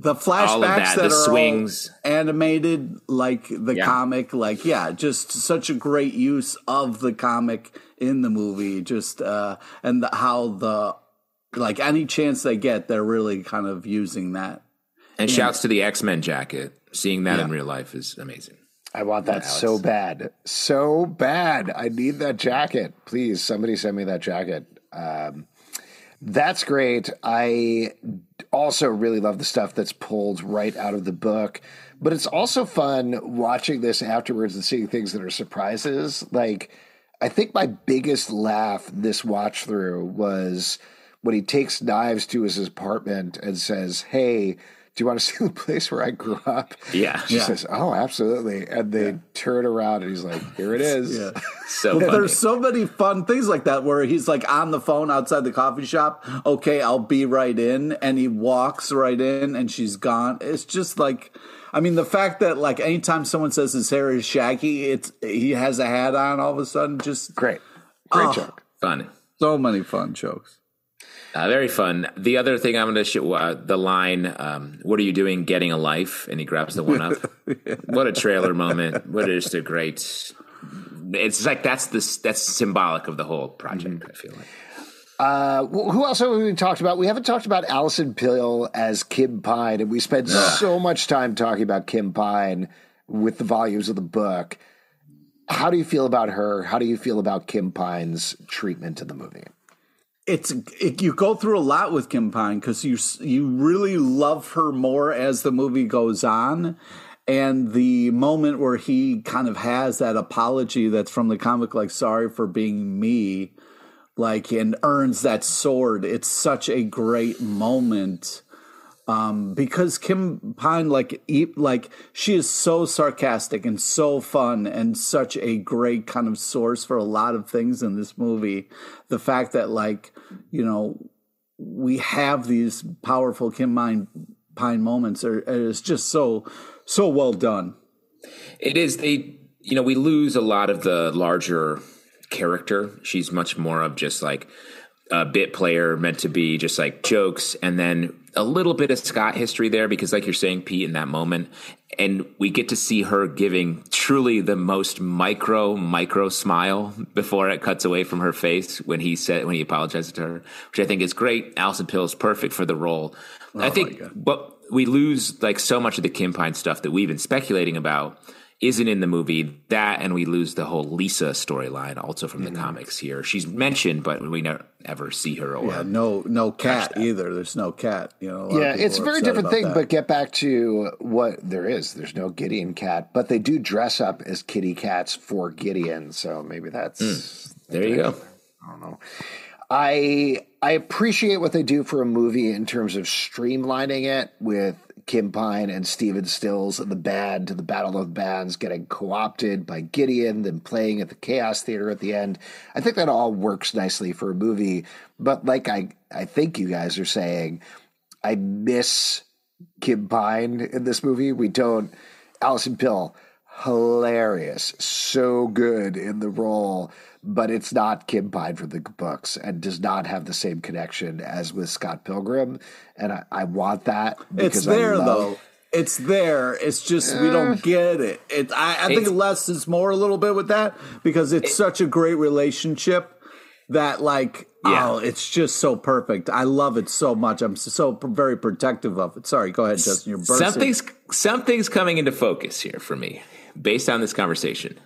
flashbacks all of that the are swings. All animated like the comic. Like, just such a great use of the comic in the movie. Just and how the... Like any chance they get, they're really kind of using that. And shouts to the X-Men jacket. Seeing that in real life is amazing. I want that so bad. So bad. I need that jacket. Please, somebody send me that jacket. That's great. I also really love the stuff that's pulled right out of the book. But it's also fun watching this afterwards and seeing things that are surprises. Like, I think my biggest laugh this watch through was... when he takes Knives to his apartment and says, hey, do you want to see the place where I grew up? Yeah. She says, oh, absolutely. And they turn around and he's like, here it is. Yeah. So funny. There's so many fun things like that where he's like on the phone outside the coffee shop. Okay, I'll be right in. And he walks right in and she's gone. It's just like, I mean, the fact that like anytime someone says his hair is shaggy, he has a hat on all of a sudden. Just great. Great joke. Funny. So many fun jokes. Very fun. The other thing I'm going to show, the line, what are you doing getting a life? And he grabs the one up. What a trailer moment. What is the great. It's like that's symbolic of the whole project, I feel like. Who else have we talked about? We haven't talked about Allison Pill as Kim Pine, and we spent so much time talking about Kim Pine with the volumes of the book. How do you feel about her? How do you feel about Kim Pine's treatment in the movie? You go through a lot with Kim Pine because you really love her more as the movie goes on, and the moment where he kind of has that apology that's from the comic, like sorry for being me, like and earns that sword. It's such a great moment because Kim Pine, like she is so sarcastic and so fun and such a great kind of source for a lot of things in this movie. The fact that like, you know, we have these powerful Kim Pine moments is just so well done. It is. You know, we lose a lot of the larger character. She's much more of just like a bit player meant to be just like jokes. And then a little bit of Scott history there because like you're saying, Pete, in that moment, and we get to see her giving truly the most micro smile before it cuts away from her face when he apologizes to her, which I think is great. Allison Pill is perfect for the role. I think but we lose like so much of the Kim Pine stuff that we've been speculating about isn't in the movie, that and we lose the whole Lisa storyline also from the comics here. She's mentioned, but we never ever see her. Or no cat either. There's no cat. You know, it's a very different thing, but get back to what there is. There's no Gideon cat, but they do dress up as kitty cats for Gideon, so maybe that's... There you go. I don't know. I appreciate what they do for a movie in terms of streamlining it with Kim Pine and Steven Stills and the band to the Battle of the Bands getting co-opted by Gideon, then playing at the Chaos Theater at the end. I think that all works nicely for a movie. But like I think you guys are saying, I miss Kim Pine in this movie. We don't. Allison Pill, hilarious, so good in the role, but it's not Kim Pine from the books and does not have the same connection as with Scott Pilgrim. And I want that. It's there, though. It's there. It's just we don't get it. I think less is more a little bit with that because it's such a great relationship that, like, yeah. Oh, it's just so perfect. I love it so much. I'm so very protective of it. Sorry, go ahead, Justin. You're bursting. Something's coming into focus here for me based on this conversation.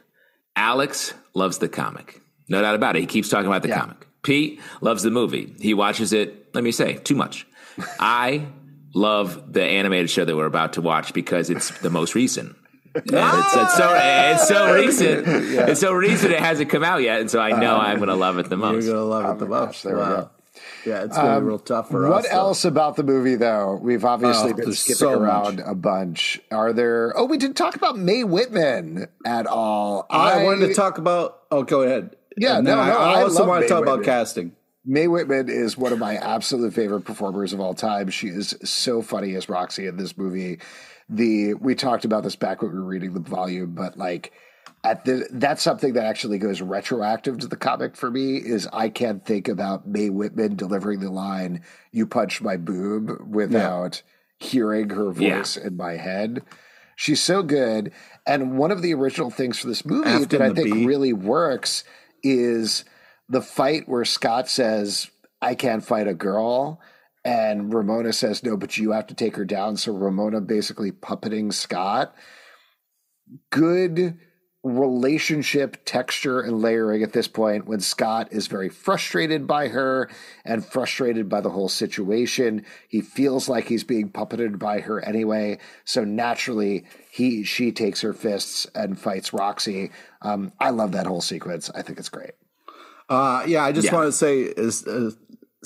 Alex loves the comic. No doubt about it. He keeps talking about the comic. Pete loves the movie. He watches it, let me say, too much. I love the animated show that we're about to watch because it's the most recent. It's so recent. Yeah. It's so recent it hasn't come out yet, and so I know I'm going to love it the most. You're going to love it the most. There we go. Yeah, it's going to be real tough for us. What else about the movie, though? We've obviously been skipping around a bunch. Are there... Oh, we didn't talk about Mae Whitman at all. I wanted to talk about... Oh, go ahead. Yeah, I also want to talk about casting. Mae Whitman is one of my absolute favorite performers of all time. She is so funny as Roxy in this movie. We talked about this back when we were reading the volume, but like that's something that actually goes retroactive to the comic for me is I can't think about Mae Whitman delivering the line, "You punched my boob," without hearing her voice in my head. She's so good. And one of the original things for this movie that I think really works is the fight where Scott says, "I can't fight a girl." And Ramona says, "No, but you have to take her down." So Ramona basically puppeting Scott. Good relationship texture and layering at this point when Scott is very frustrated by her and frustrated by the whole situation. He feels like he's being puppeted by her anyway. So naturally, she takes her fists and fights Roxy. I love that whole sequence. I think it's great. I just want to say is.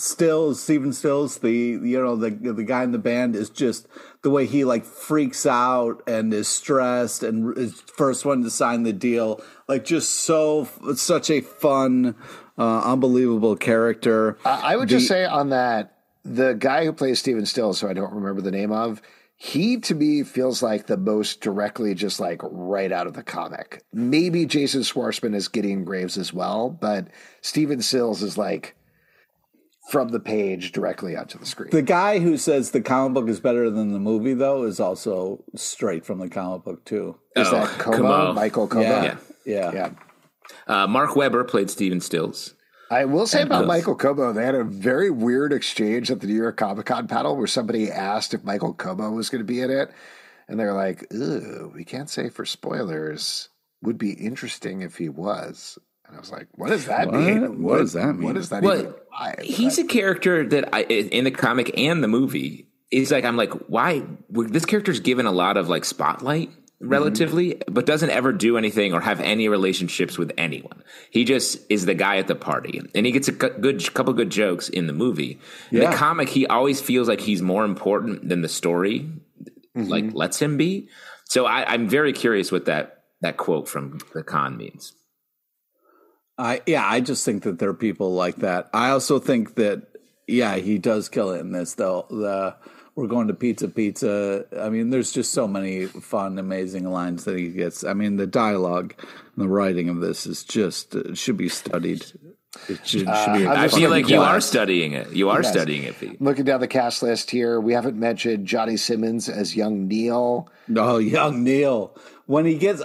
Steven Stills, the guy in the band, is just the way he like freaks out and is stressed and is first one to sign the deal. Like just such a fun, unbelievable character. I would just say on that, the guy who plays Steven Stills, who I don't remember the name of, he to me feels like the most directly just like right out of the comic. Maybe Jason Schwartzman is Gideon Graves as well, but Steven Stills is like, from the page directly onto the screen. The guy who says the comic book is better than the movie, though, is also straight from the comic book, too. Is that Comeau? Michael Comeau? Yeah. Mark Weber played Steven Stills. I will say about Michael Comeau, they had a very weird exchange at the New York Comic Con panel where somebody asked if Michael Comeau was going to be in it. And they're like, "Ooh, we can't say for spoilers. Would be interesting if he was." And I was like, what does that mean? What does that mean? What does that even imply? He's a character that in the comic and the movie is like, I'm like, why? This character's given a lot of like spotlight relatively, but doesn't ever do anything or have any relationships with anyone. He just is the guy at the party and he gets a couple good jokes in the movie. Yeah. In the comic, he always feels like he's more important than the story, like lets him be. So I'm very curious what that quote from the con means. I just think that there are people like that. I also think that, he does kill it in this, though. We're going to pizza. I mean, there's just so many fun, amazing lines that he gets. I mean, the dialogue and the writing of this is just, it should be studied. It should be I feel like you are studying it. You are studying it, Pete. Looking down the cast list here, we haven't mentioned Johnny Simmons as young Neil. No, young Neil. When he gets,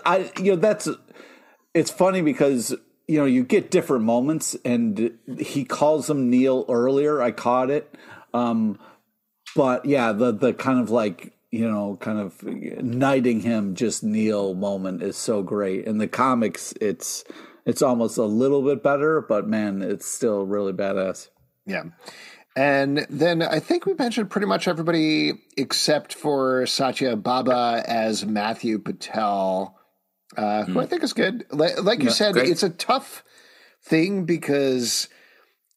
it's funny because, you know, you get different moments, and he calls him Neil earlier. I caught it. But yeah, the kind of like, you know, kind of knighting him just Neil moment is so great. In the comics, it's almost a little bit better, but man, it's still really badass. Yeah. And then I think we mentioned pretty much everybody except for Satya Baba as Matthew Patel, who I think is good. Like you said, great. It's a tough thing because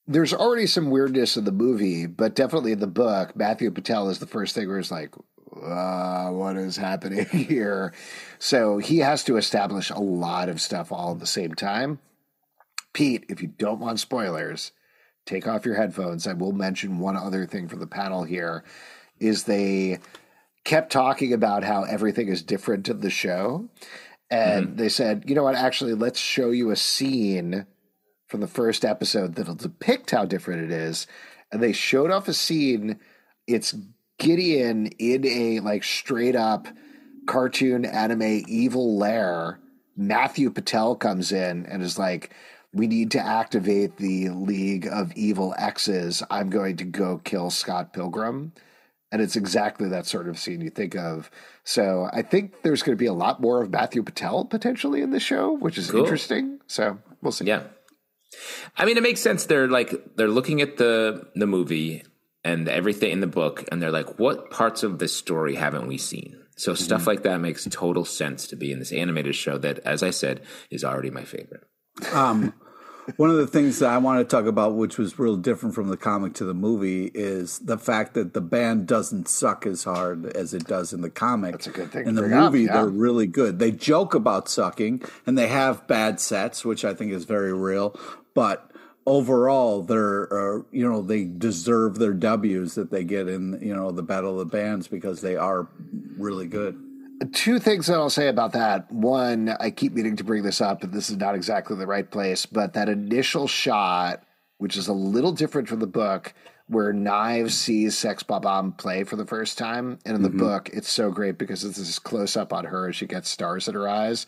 there's already some weirdness in the movie, but definitely in the book, Matthew Patel is the first thing where it's like, what is happening here? So he has to establish a lot of stuff all at the same time. Pete, if you don't want spoilers, take off your headphones. I will mention one other thing for the panel here is they kept talking about how everything is different in the show. And they said, you know what, actually, let's show you a scene from the first episode that'll depict how different it is. And they showed off a scene. It's Gideon in a like straight up cartoon anime evil lair. Matthew Patel comes in and is like, we need to activate the League of Evil X's. I'm going to go kill Scott Pilgrim. And it's exactly that sort of scene you think of. So I think there's going to be a lot more of Matthew Patel potentially in the show, which is interesting. So we'll see. Yeah. I mean, it makes sense. They're like, they're looking at the movie and everything in the book, and they're like, what parts of this story haven't we seen? So stuff like that makes total sense to be in this animated show that, as I said, is already my favorite. One of the things that I want to talk about, which was real different from the comic to the movie, is the fact that the band doesn't suck as hard as it does in the comic. That's a good thing. In the movie, they're really good. They joke about sucking, and they have bad sets, which I think is very real. But overall, they're you know, they deserve their W's that they get in, you know, the Battle of the Bands, because they are really good. Two things that I'll say about that. One, I keep meaning to bring this up, and this is not exactly the right place, but that initial shot, which is a little different from the book, where Knives sees Sex Bob-Omb play for the first time. And in the book, it's so great because it's this close up on her as she gets stars in her eyes.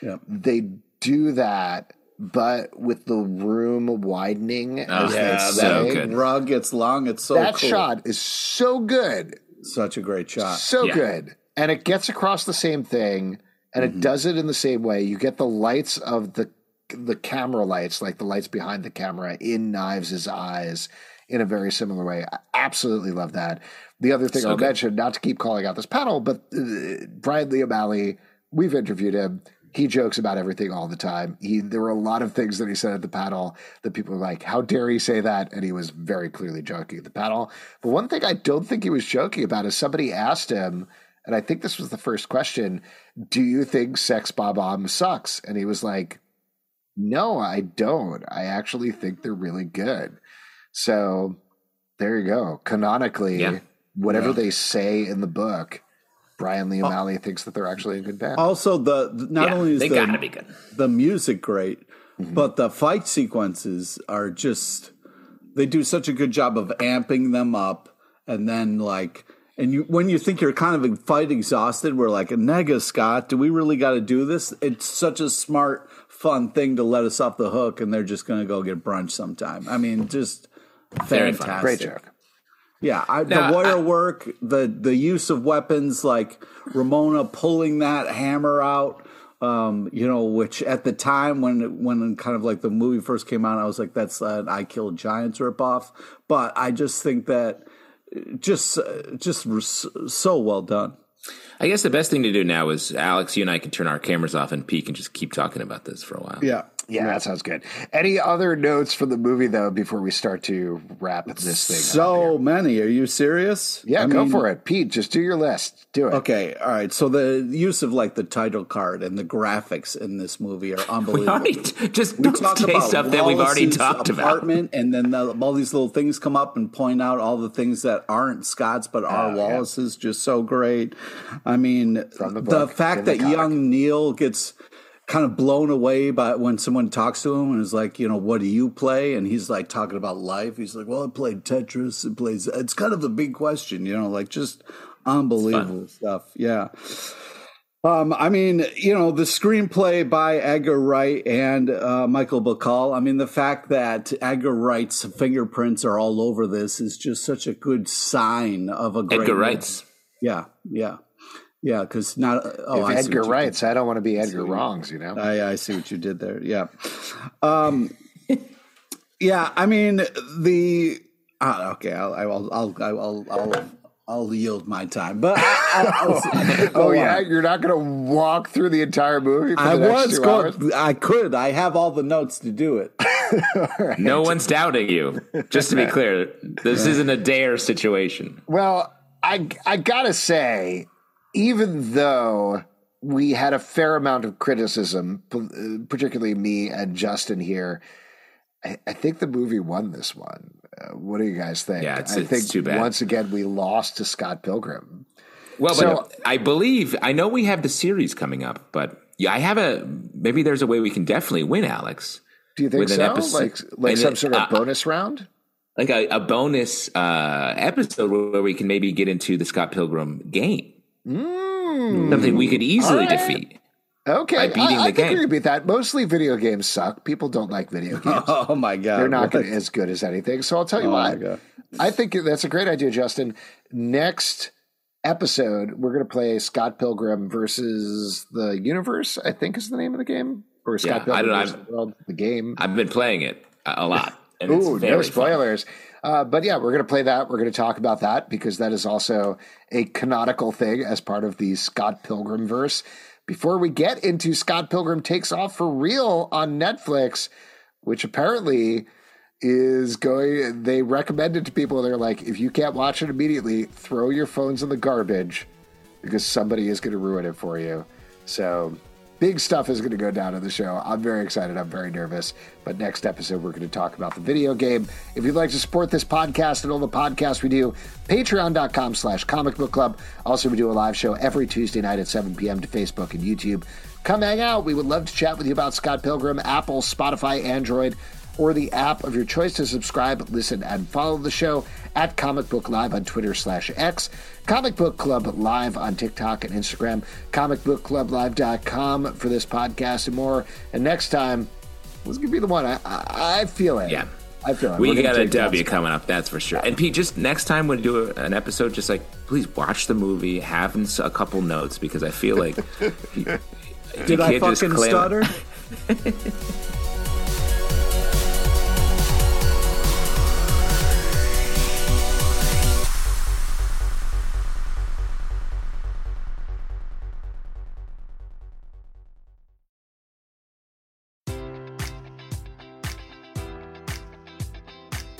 Yep. They do that, but with the room widening. As they say, rug gets long. It's so that cool. Shot is so good. Such a great shot. So good. And it gets across the same thing, and it does it in the same way. You get the lights of the camera lights, like the lights behind the camera in Knives' eyes in a very similar way. I absolutely love that. The other thing I'll mention, not to keep calling out this panel, but Brian Lee O'Malley, we've interviewed him. He jokes about everything all the time. There were a lot of things that he said at the panel that people were like, how dare he say that? And he was very clearly joking at the panel. But one thing I don't think he was joking about is somebody asked him, and I think this was the first question, do you think Sex Bob-Omb sucks? And he was like, no, I don't. I actually think they're really good. So there you go. Canonically, whatever they say in the book, Brian Lee O'Malley thinks that they're actually a good band. Also, not only is the music great, but the fight sequences are just, they do such a good job of amping them up, and then like... And when you think you're kind of fight exhausted, we're like, nega, Scott, do we really got to do this? It's such a smart, fun thing to let us off the hook, and they're just going to go get brunch sometime. I mean, just fantastic. Great joke. Yeah, the warrior work, the use of weapons, like Ramona pulling that hammer out, you know, which at the time when kind of like the movie first came out, I was like, that's an I Kill Giants ripoff. But I just think that just so well done. I guess the best thing to do now is, Alex, you and I can turn our cameras off and peek and just keep talking about this for a while. Yeah, that sounds good. Any other notes from the movie, though, before we start to wrap this thing up? So many. Are you serious? Yeah, go for it. Pete, just do your list. Do it. Okay, all right. So the use of, like, the title card and the graphics in this movie are unbelievable. we talk about stuff that we've already talked about. And then all these little things come up and point out all the things that aren't Scott's but are Wallace's. Just so great. I mean, the fact that young Neil gets kind of blown away by when someone talks to him and is like, you know, what do you play? And he's like talking about life. He's like, well, I played Tetris. It's kind of a big question, you know, like just unbelievable stuff. Yeah. I mean, you know, the screenplay by Edgar Wright and Michael Bacall. I mean, the fact that Edgar Wright's fingerprints are all over this is just such a good sign of a great Edgar Wright's. Yeah. Yeah. Yeah, because not if Edgar Wright's, I don't want to be Edgar Wrongs, you know. I see what you did there. Yeah, I mean the okay. I'll I'll yield my time. But you're not going to walk through the entire movie for the next 2 hours? I could. I have all the notes to do it. Right. No one's doubting you. Just to be clear, this isn't a dare situation. Well, I got to say, even though we had a fair amount of criticism, particularly me and Justin here, I think the movie won this one. What do you guys think? Yeah, I think it's too bad. Once again, we lost to Scott Pilgrim. Well, but I know we have the series coming up, but maybe there's a way we can definitely win, Alex. Do you think so? Like some sort of bonus round? Like a bonus episode where we can maybe get into the Scott Pilgrim game. Something we could easily defeat. Okay, I think you're going to beat that. Mostly video games suck. People don't like video games. Oh, my God. They're not as good as anything. So I'll tell you what. I think that's a great idea, Justin. Next episode, we're going to play Scott Pilgrim versus the Universe, I think is the name of the game. Or Scott Pilgrim versus the World, the game. I've been playing it a lot. And ooh, no spoilers. But yeah, we're going to play that. We're going to talk about that because that is also a canonical thing as part of the Scott Pilgrim verse. Before we get into Scott Pilgrim Takes Off for real on Netflix, which apparently they recommend it to people. They're like, if you can't watch it immediately, throw your phones in the garbage because somebody is going to ruin it for you. So big stuff is going to go down on the show. I'm very excited. I'm very nervous. But next episode, we're going to talk about the video game. If you'd like to support this podcast and all the podcasts we do, patreon.com/comicbookclub. Also, we do a live show every Tuesday night at 7 p.m. to Facebook and YouTube. Come hang out. We would love to chat with you about Scott Pilgrim, Apple, Spotify, Android, or the app of your choice to subscribe, listen, and follow the show at Comic Book Live on Twitter/X, Comic Book Club Live on TikTok and Instagram, comicbookclublive.com for this podcast and more. And next time, this is going to be the one. I feel it. Yeah. I feel it. We got a W coming up, that's for sure. And Pete, just next time we do an episode, just like, please watch the movie, have a couple notes, because I feel like... Did I fucking stutter?